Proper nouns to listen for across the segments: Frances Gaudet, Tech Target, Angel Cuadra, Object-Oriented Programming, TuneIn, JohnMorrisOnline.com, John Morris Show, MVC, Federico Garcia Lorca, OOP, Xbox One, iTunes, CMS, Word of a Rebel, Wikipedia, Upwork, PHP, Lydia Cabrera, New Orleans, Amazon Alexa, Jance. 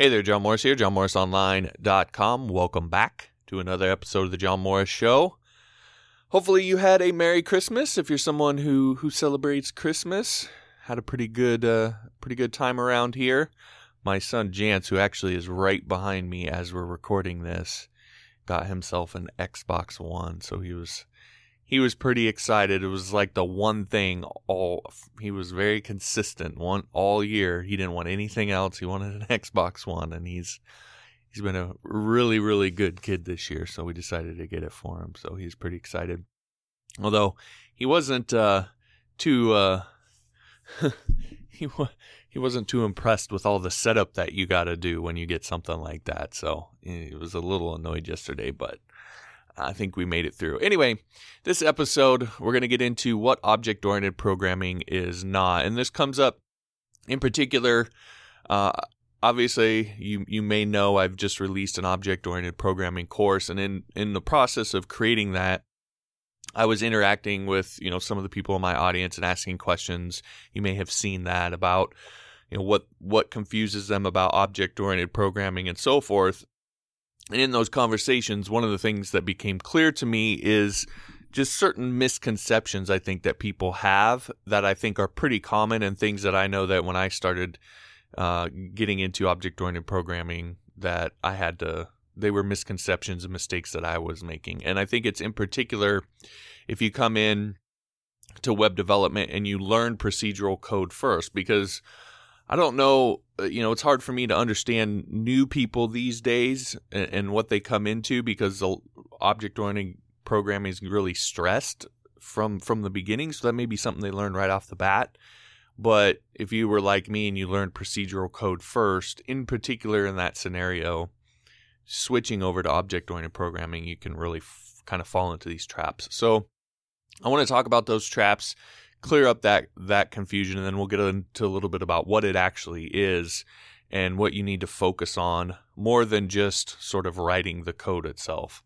Hey there, John Morris here, JohnMorrisOnline.com. Welcome back to another episode of the John Morris Show. Hopefully you had a Merry Christmas. If you're someone who celebrates Christmas, had a pretty good time around here. My son Jance, who actually is right behind me as we're recording this, got himself an Xbox One, so he was pretty excited. It was like the one thing he was very consistent all year. He didn't want anything else. He wanted an Xbox One, and he's been a really, really good kid this year, so we decided to get it for him. So he's pretty excited. Although he wasn't he wasn't too impressed with all the setup that you got to do when you get something like that. So he was a little annoyed yesterday, but I think we made it through. Anyway, this episode, we're going to get into what object-oriented programming is not. And this comes up in particular, obviously, you may know I've just released an object-oriented programming course. And in the process of creating that, I was interacting with, some of the people in my audience and asking questions. You may have seen that about, what confuses them about object-oriented programming and so forth. And in those conversations, one of the things that became clear to me is just certain misconceptions I think that people have that I think are pretty common, and things that I know that when I started getting into object-oriented programming that I had to, they were misconceptions and mistakes that I was making. And I think it's in particular if you come in to web development and you learn procedural code first, because I don't know, it's hard for me to understand new people these days and what they come into, because the object-oriented programming is really stressed from the beginning. So that may be something they learn right off the bat. But if you were like me and you learned procedural code first, in particular in that scenario, switching over to object-oriented programming, you can really kind of fall into these traps. So I want to talk about those traps, clear up that confusion, and then we'll get into a little bit about what it actually is and what you need to focus on more than just sort of writing the code itself.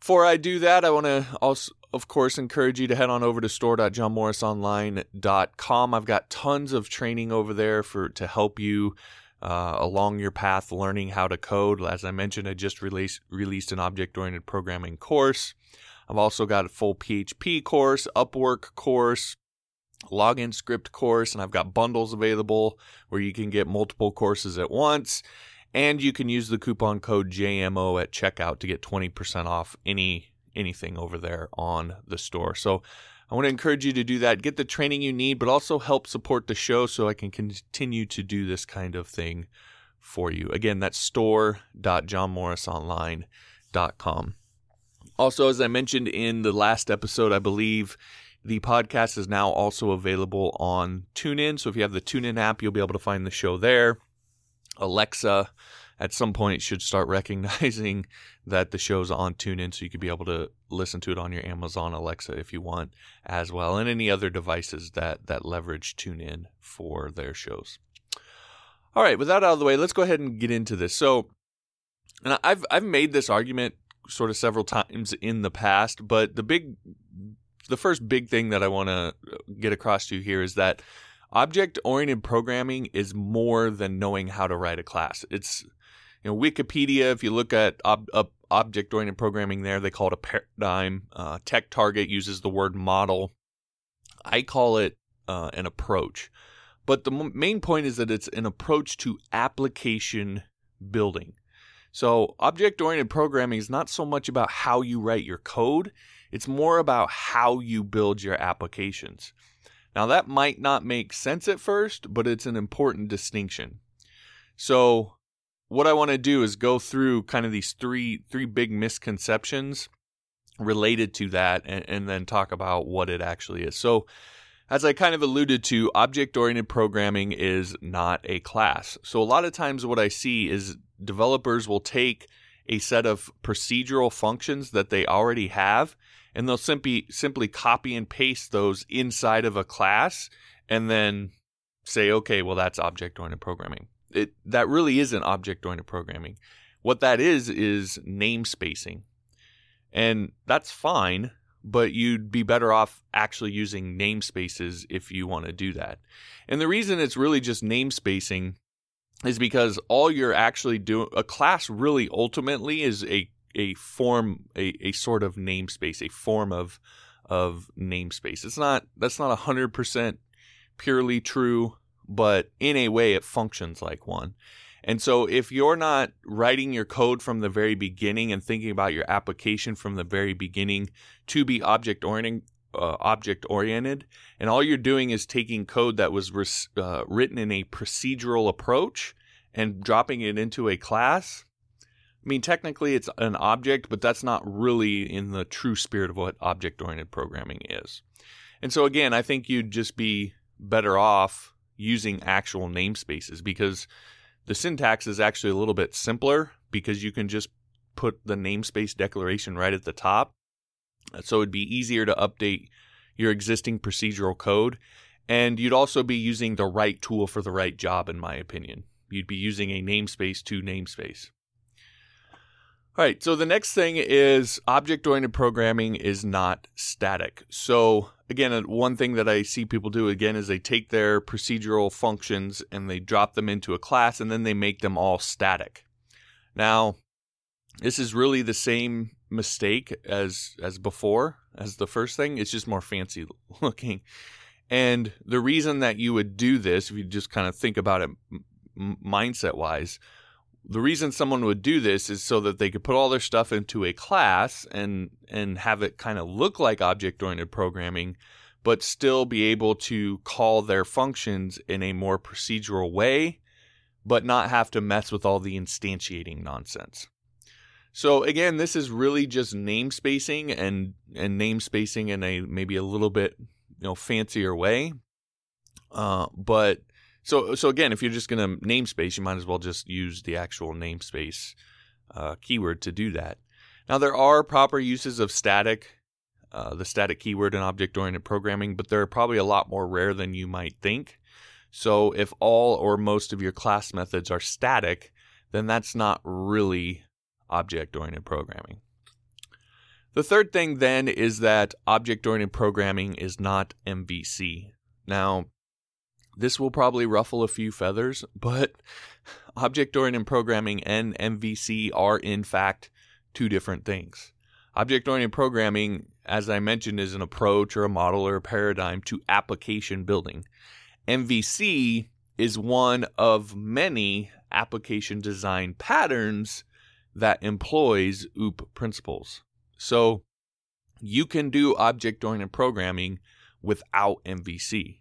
Before I do that, I want to also, of course, encourage you to head on over to store.johnmorrisonline.com. I've got tons of training over there to help you along your path learning how to code. As I mentioned, I just released an object-oriented programming course. I've also got a full PHP course, Upwork course, login script course, and I've got bundles available where you can get multiple courses at once. And you can use the coupon code JMO at checkout to get 20% off anything over there on the store. So I want to encourage you to do that. Get the training you need, but also help support the show so I can continue to do this kind of thing for you. Again, that's store.johnmorrisonline.com. Also, as I mentioned in the last episode, I believe the podcast is now also available on TuneIn. So if you have the TuneIn app, you'll be able to find the show there. Alexa, at some point, should start recognizing that the show's on TuneIn, so you could be able to listen to it on your Amazon Alexa if you want as well, and any other devices that leverage TuneIn for their shows. All right, with that out of the way, let's go ahead and get into this. So, and I've made this argument sort of several times in the past, but the first big thing that I want to get across to you here is that object-oriented programming is more than knowing how to write a class. It's, Wikipedia, if you look at object-oriented programming there, they call it a paradigm. Tech Target uses the word model. I call it an approach. But the main point is that it's an approach to application building. So object-oriented programming is not so much about how you write your code. It's more about how you build your applications. Now, that might not make sense at first, but it's an important distinction. So what I want to do is go through kind of these three big misconceptions related to that and then talk about what it actually is. So as I kind of alluded to, object-oriented programming is not a class. So a lot of times what I see is developers will take a set of procedural functions that they already have, and they'll simply copy and paste those inside of a class and then say, okay, well, that's object-oriented programming. That really isn't object-oriented programming. What that is namespacing. And that's fine, but you'd be better off actually using namespaces if you want to do that. And the reason it's really just namespacing is because all you're actually doing, a class really ultimately is a sort of namespace, a form of namespace. It's not, that's not 100% purely true, but in a way it functions like one. And so if you're not writing your code from the very beginning and thinking about your application from the very beginning to be object-oriented, and all you're doing is taking code that was written in a procedural approach and dropping it into a class, I mean, technically it's an object, but that's not really in the true spirit of what object-oriented programming is. And so again, I think you'd just be better off using actual namespaces, because the syntax is actually a little bit simpler, because you can just put the namespace declaration right at the top. So it'd be easier to update your existing procedural code. And you'd also be using the right tool for the right job, in my opinion. You'd be using a namespace to namespace. All right, so the next thing is object-oriented programming is not static. So again, one thing that I see people do again is they take their procedural functions and they drop them into a class and then they make them all static. Now, this is really the same mistake as before, as the first thing. It's just more fancy looking. And the reason that you would do this, if you just kind of think about it mindset-wise, the reason someone would do this is so that they could put all their stuff into a class and have it kind of look like object-oriented programming, but still be able to call their functions in a more procedural way, but not have to mess with all the instantiating nonsense. So again, this is really just namespacing and namespacing in a maybe a little bit, you know, fancier way, but. So again, if you're just going to namespace, you might as well just use the actual namespace keyword to do that. Now, there are proper uses of static, the static keyword in object-oriented programming, but they're probably a lot more rare than you might think. So if all or most of your class methods are static, then that's not really object-oriented programming. The third thing then is that object-oriented programming is not MVC. Now, this will probably ruffle a few feathers, but object-oriented programming and MVC are, in fact, two different things. Object-oriented programming, as I mentioned, is an approach or a model or a paradigm to application building. MVC is one of many application design patterns that employs OOP principles. So you can do object-oriented programming without MVC.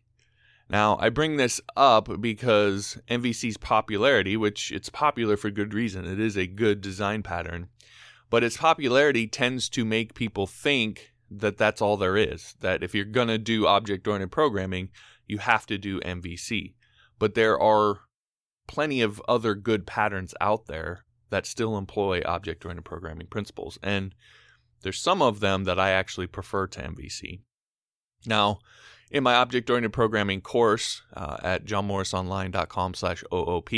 Now, I bring this up because MVC's popularity, which it's popular for good reason, it is a good design pattern, but its popularity tends to make people think that that's all there is, that if you're going to do object-oriented programming, you have to do MVC. But there are plenty of other good patterns out there that still employ object-oriented programming principles, and there's some of them that I actually prefer to MVC. Now, in my object-oriented programming course at JohnMorrisOnline.com/OOP,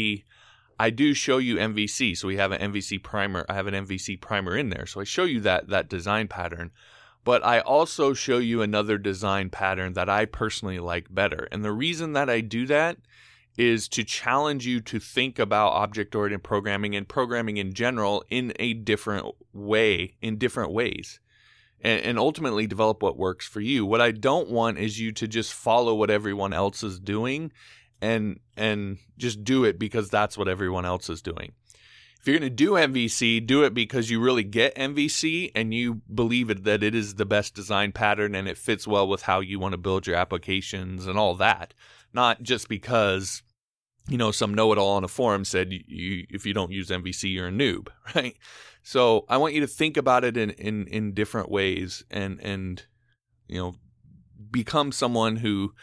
I do show you MVC. So we have an MVC primer. I have an MVC primer in there. So I show you that design pattern. But I also show you another design pattern that I personally like better. And the reason that I do that is to challenge you to think about object-oriented programming and programming in general in a different way, in different ways. And ultimately develop what works for you. What I don't want is you to just follow what everyone else is doing and just do it because that's what everyone else is doing. If you're going to do MVC, do it because you really get MVC and you believe that it is the best design pattern and it fits well with how you want to build your applications and all that. Not just because, you know, some know-it-all on a forum said if you don't use MVC, you're a noob, right? So I want you to think about it in different ways and you know, become someone who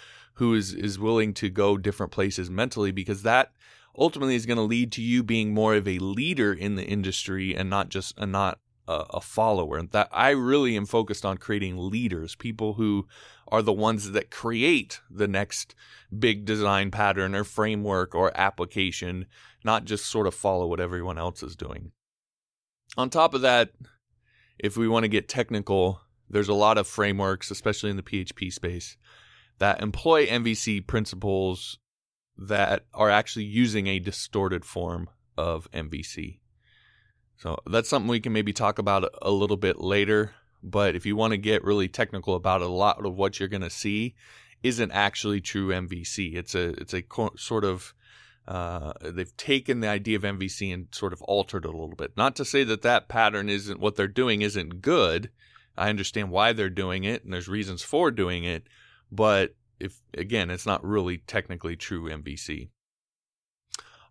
is willing to go different places mentally, because that ultimately is going to lead to you being more of a leader in the industry and not a follower. And that I really am focused on creating leaders, people who are the ones that create the next big design pattern or framework or application, not just sort of follow what everyone else is doing. On top of that, if we want to get technical, there's a lot of frameworks, especially in the PHP space, that employ MVC principles that are actually using a distorted form of MVC. So that's something we can maybe talk about a little bit later. But if you want to get really technical about it, a lot of what you're going to see isn't actually true MVC. It's a sort of they've taken the idea of MVC and sort of altered it a little bit. Not to say that that pattern isn't, what they're doing isn't good. I understand why they're doing it, and there's reasons for doing it. But again, it's not really technically true MVC.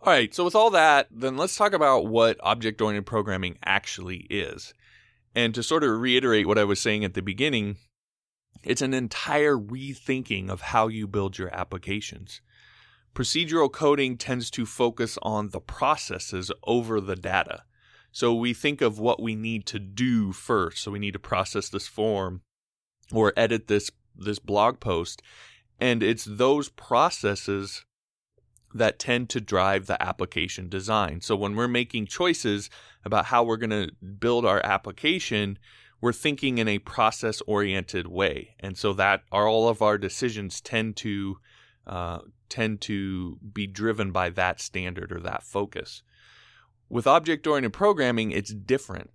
All right, so with all that, then let's talk about what object-oriented programming actually is. And to sort of reiterate what I was saying at the beginning, it's an entire rethinking of how you build your applications. Procedural coding tends to focus on the processes over the data. So we think of what we need to do first. So we need to process this form or edit this blog post. And it's those processes that tend to drive the application design. So when we're making choices about how we're going to build our application, we're thinking in a process-oriented way. And so that all of our decisions tend to be driven by that standard or that focus. With object-oriented programming, it's different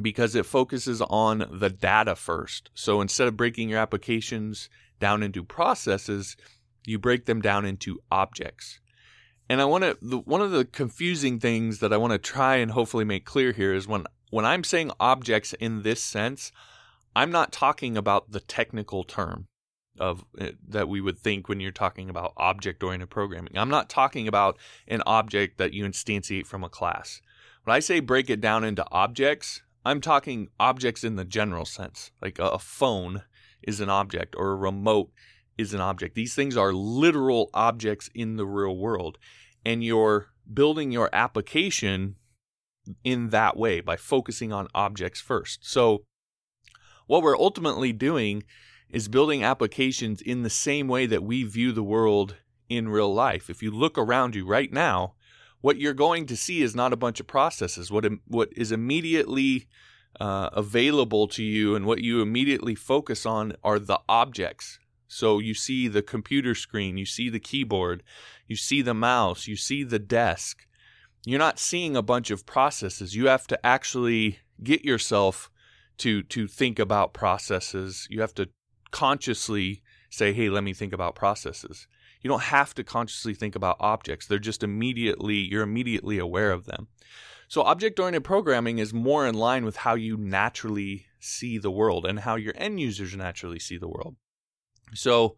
because it focuses on the data first. So instead of breaking your applications down into processes, you break them down into objects. And one of the confusing things that I want to try and hopefully make clear here is when I'm saying objects in this sense, I'm not talking about the technical term that we would think when you're talking about object-oriented programming. I'm not talking about an object that you instantiate from a class. When I say break it down into objects, I'm talking objects in the general sense, like a phone is an object or a remote is an object. These things are literal objects in the real world. And you're building your application in that way by focusing on objects first. So what we're ultimately doing is building applications in the same way that we view the world in real life. If you look around you right now, what you're going to see is not a bunch of processes. What is immediately available to you and what you immediately focus on are the objects. So you see the computer screen, you see the keyboard, you see the mouse, you see the desk. You're not seeing a bunch of processes. You have to actually get yourself to think about processes. You have to consciously say, hey, let me think about processes. You don't have to consciously think about objects. They're just you're immediately aware of them. So object-oriented programming is more in line with how you naturally see the world and how your end users naturally see the world. So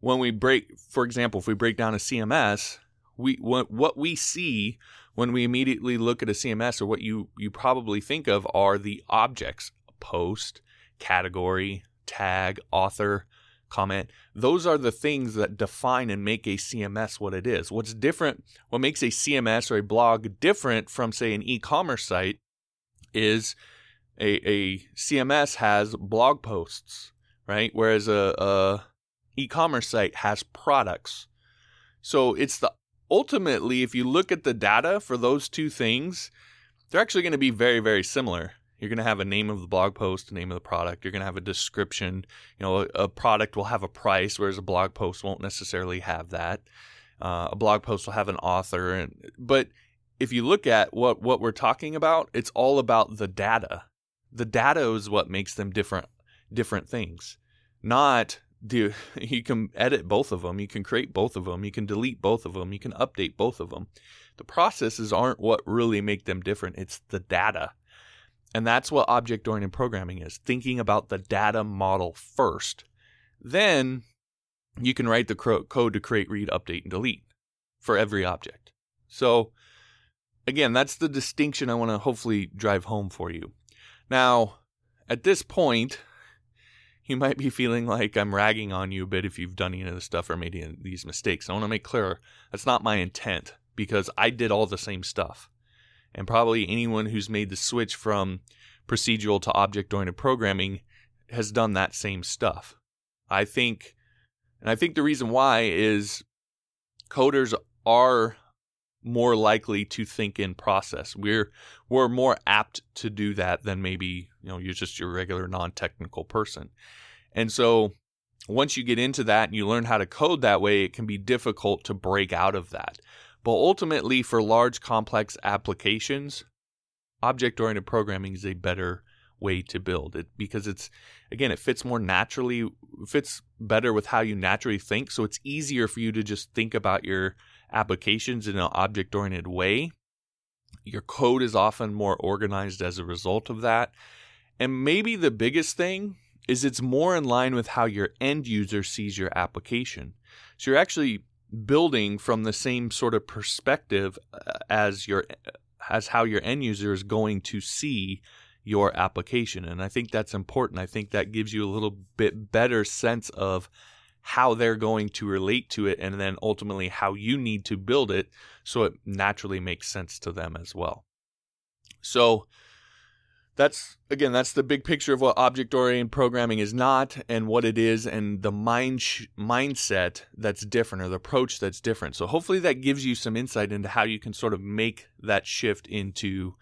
when we break, for example, if we break down a CMS, what we see when we immediately look at a CMS or what you probably think of are the objects, post, category, tag, author, comment. Those are the things that define and make a CMS what it is. What's different, what makes a CMS or a blog different from, say, an e-commerce site is a CMS has blog posts, right? Whereas a e-commerce site has products. So ultimately, if you look at the data for those two things, they're actually going to be very, very similar. You're going to have a name of the blog post, a name of the product. You're going to have a description. You know, a product will have a price, whereas a blog post won't necessarily have that. A blog post will have an author. But if you look at what we're talking about, it's all about the data. The data is what makes them different things. You can edit both of them, you can create both of them, you can delete both of them, you can update both of them. The processes aren't what really make them different, it's the data. And that's what object-oriented programming is, thinking about the data model first. Then you can write the code to create, read, update, and delete for every object. So again, that's the distinction I want to hopefully drive home for you. Now, at this point, you might be feeling like I'm ragging on you a bit if you've done any of this stuff or made any of these mistakes. I want to make clear that's not my intent because I did all the same stuff. And probably anyone who's made the switch from procedural to object-oriented programming has done that same stuff. I think the reason why is coders are more likely to think in process. We're more apt to do that than maybe, you're just your regular non-technical person. And so once you get into that and you learn how to code that way, it can be difficult to break out of that. But ultimately, for large, complex applications, object-oriented programming is a better way to build it because it's, again, it fits more naturally, fits better with how you naturally think. So it's easier for you to just think about your applications in an object-oriented way. Your code is often more organized as a result of that. And maybe the biggest thing is it's more in line with how your end user sees your application. So you're actually building from the same sort of perspective as how your end user is going to see your application. And I think that's important. I think that gives you a little bit better sense of how they're going to relate to it and then ultimately how you need to build it so it naturally makes sense to them as well. So that's the big picture of what object-oriented programming is not and what it is and the mindset that's different or the approach that's different. So hopefully that gives you some insight into how you can sort of make that shift into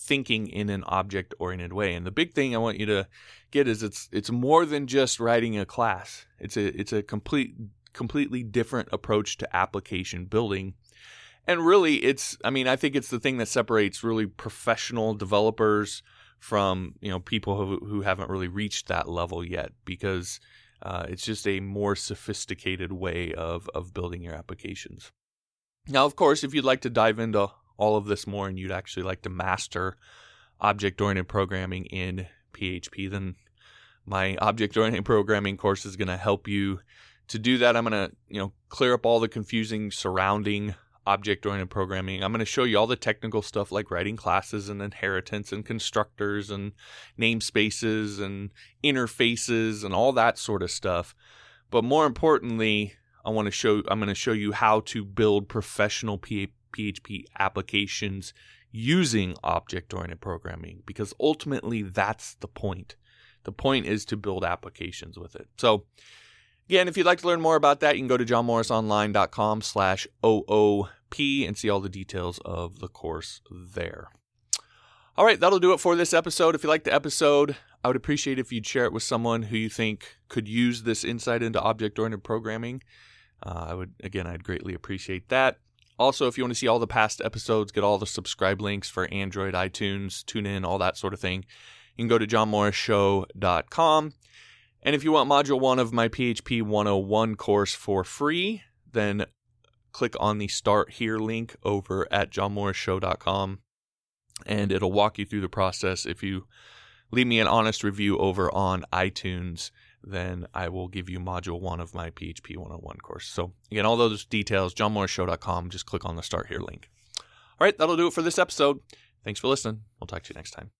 thinking in an object-oriented way. And the big thing I want you to get is it's more than just writing a class. It's a completely different approach to application building. And really I think it's the thing that separates really professional developers from people who haven't really reached that level yet, because it's just a more sophisticated way of building your applications. Now, of course, if you'd like to dive into all of this more and you'd actually like to master object-oriented programming in PHP, then my object-oriented programming course is going to help you to do that. I'm going to clear up all the confusing surrounding object-oriented programming. I'm going to show you all the technical stuff like writing classes and inheritance and constructors and namespaces and interfaces and all that sort of stuff. But more importantly, I'm going to show you how to build professional PHP applications using object-oriented programming, because ultimately that's the point. The point is to build applications with it. So again, if you'd like to learn more about that, you can go to JohnMorrisOnline.com/OOP and see all the details of the course there. All right, that'll do it for this episode. If you liked the episode, I would appreciate it if you'd share it with someone who you think could use this insight into object-oriented programming. I'd greatly appreciate that. Also, if you want to see all the past episodes, get all the subscribe links for Android, iTunes, TuneIn, all that sort of thing, you can go to JohnMorrisShow.com. And if you want Module 1 of my PHP 101 course for free, then click on the Start Here link over at johnmorrisshow.com, and it'll walk you through the process. If you leave me an honest review over on iTunes, then I will give you Module 1 of my PHP 101 course. So again, all those details, johnmorrisshow.com. Just click on the Start Here link. All right, that'll do it for this episode. Thanks for listening. We'll talk to you next time.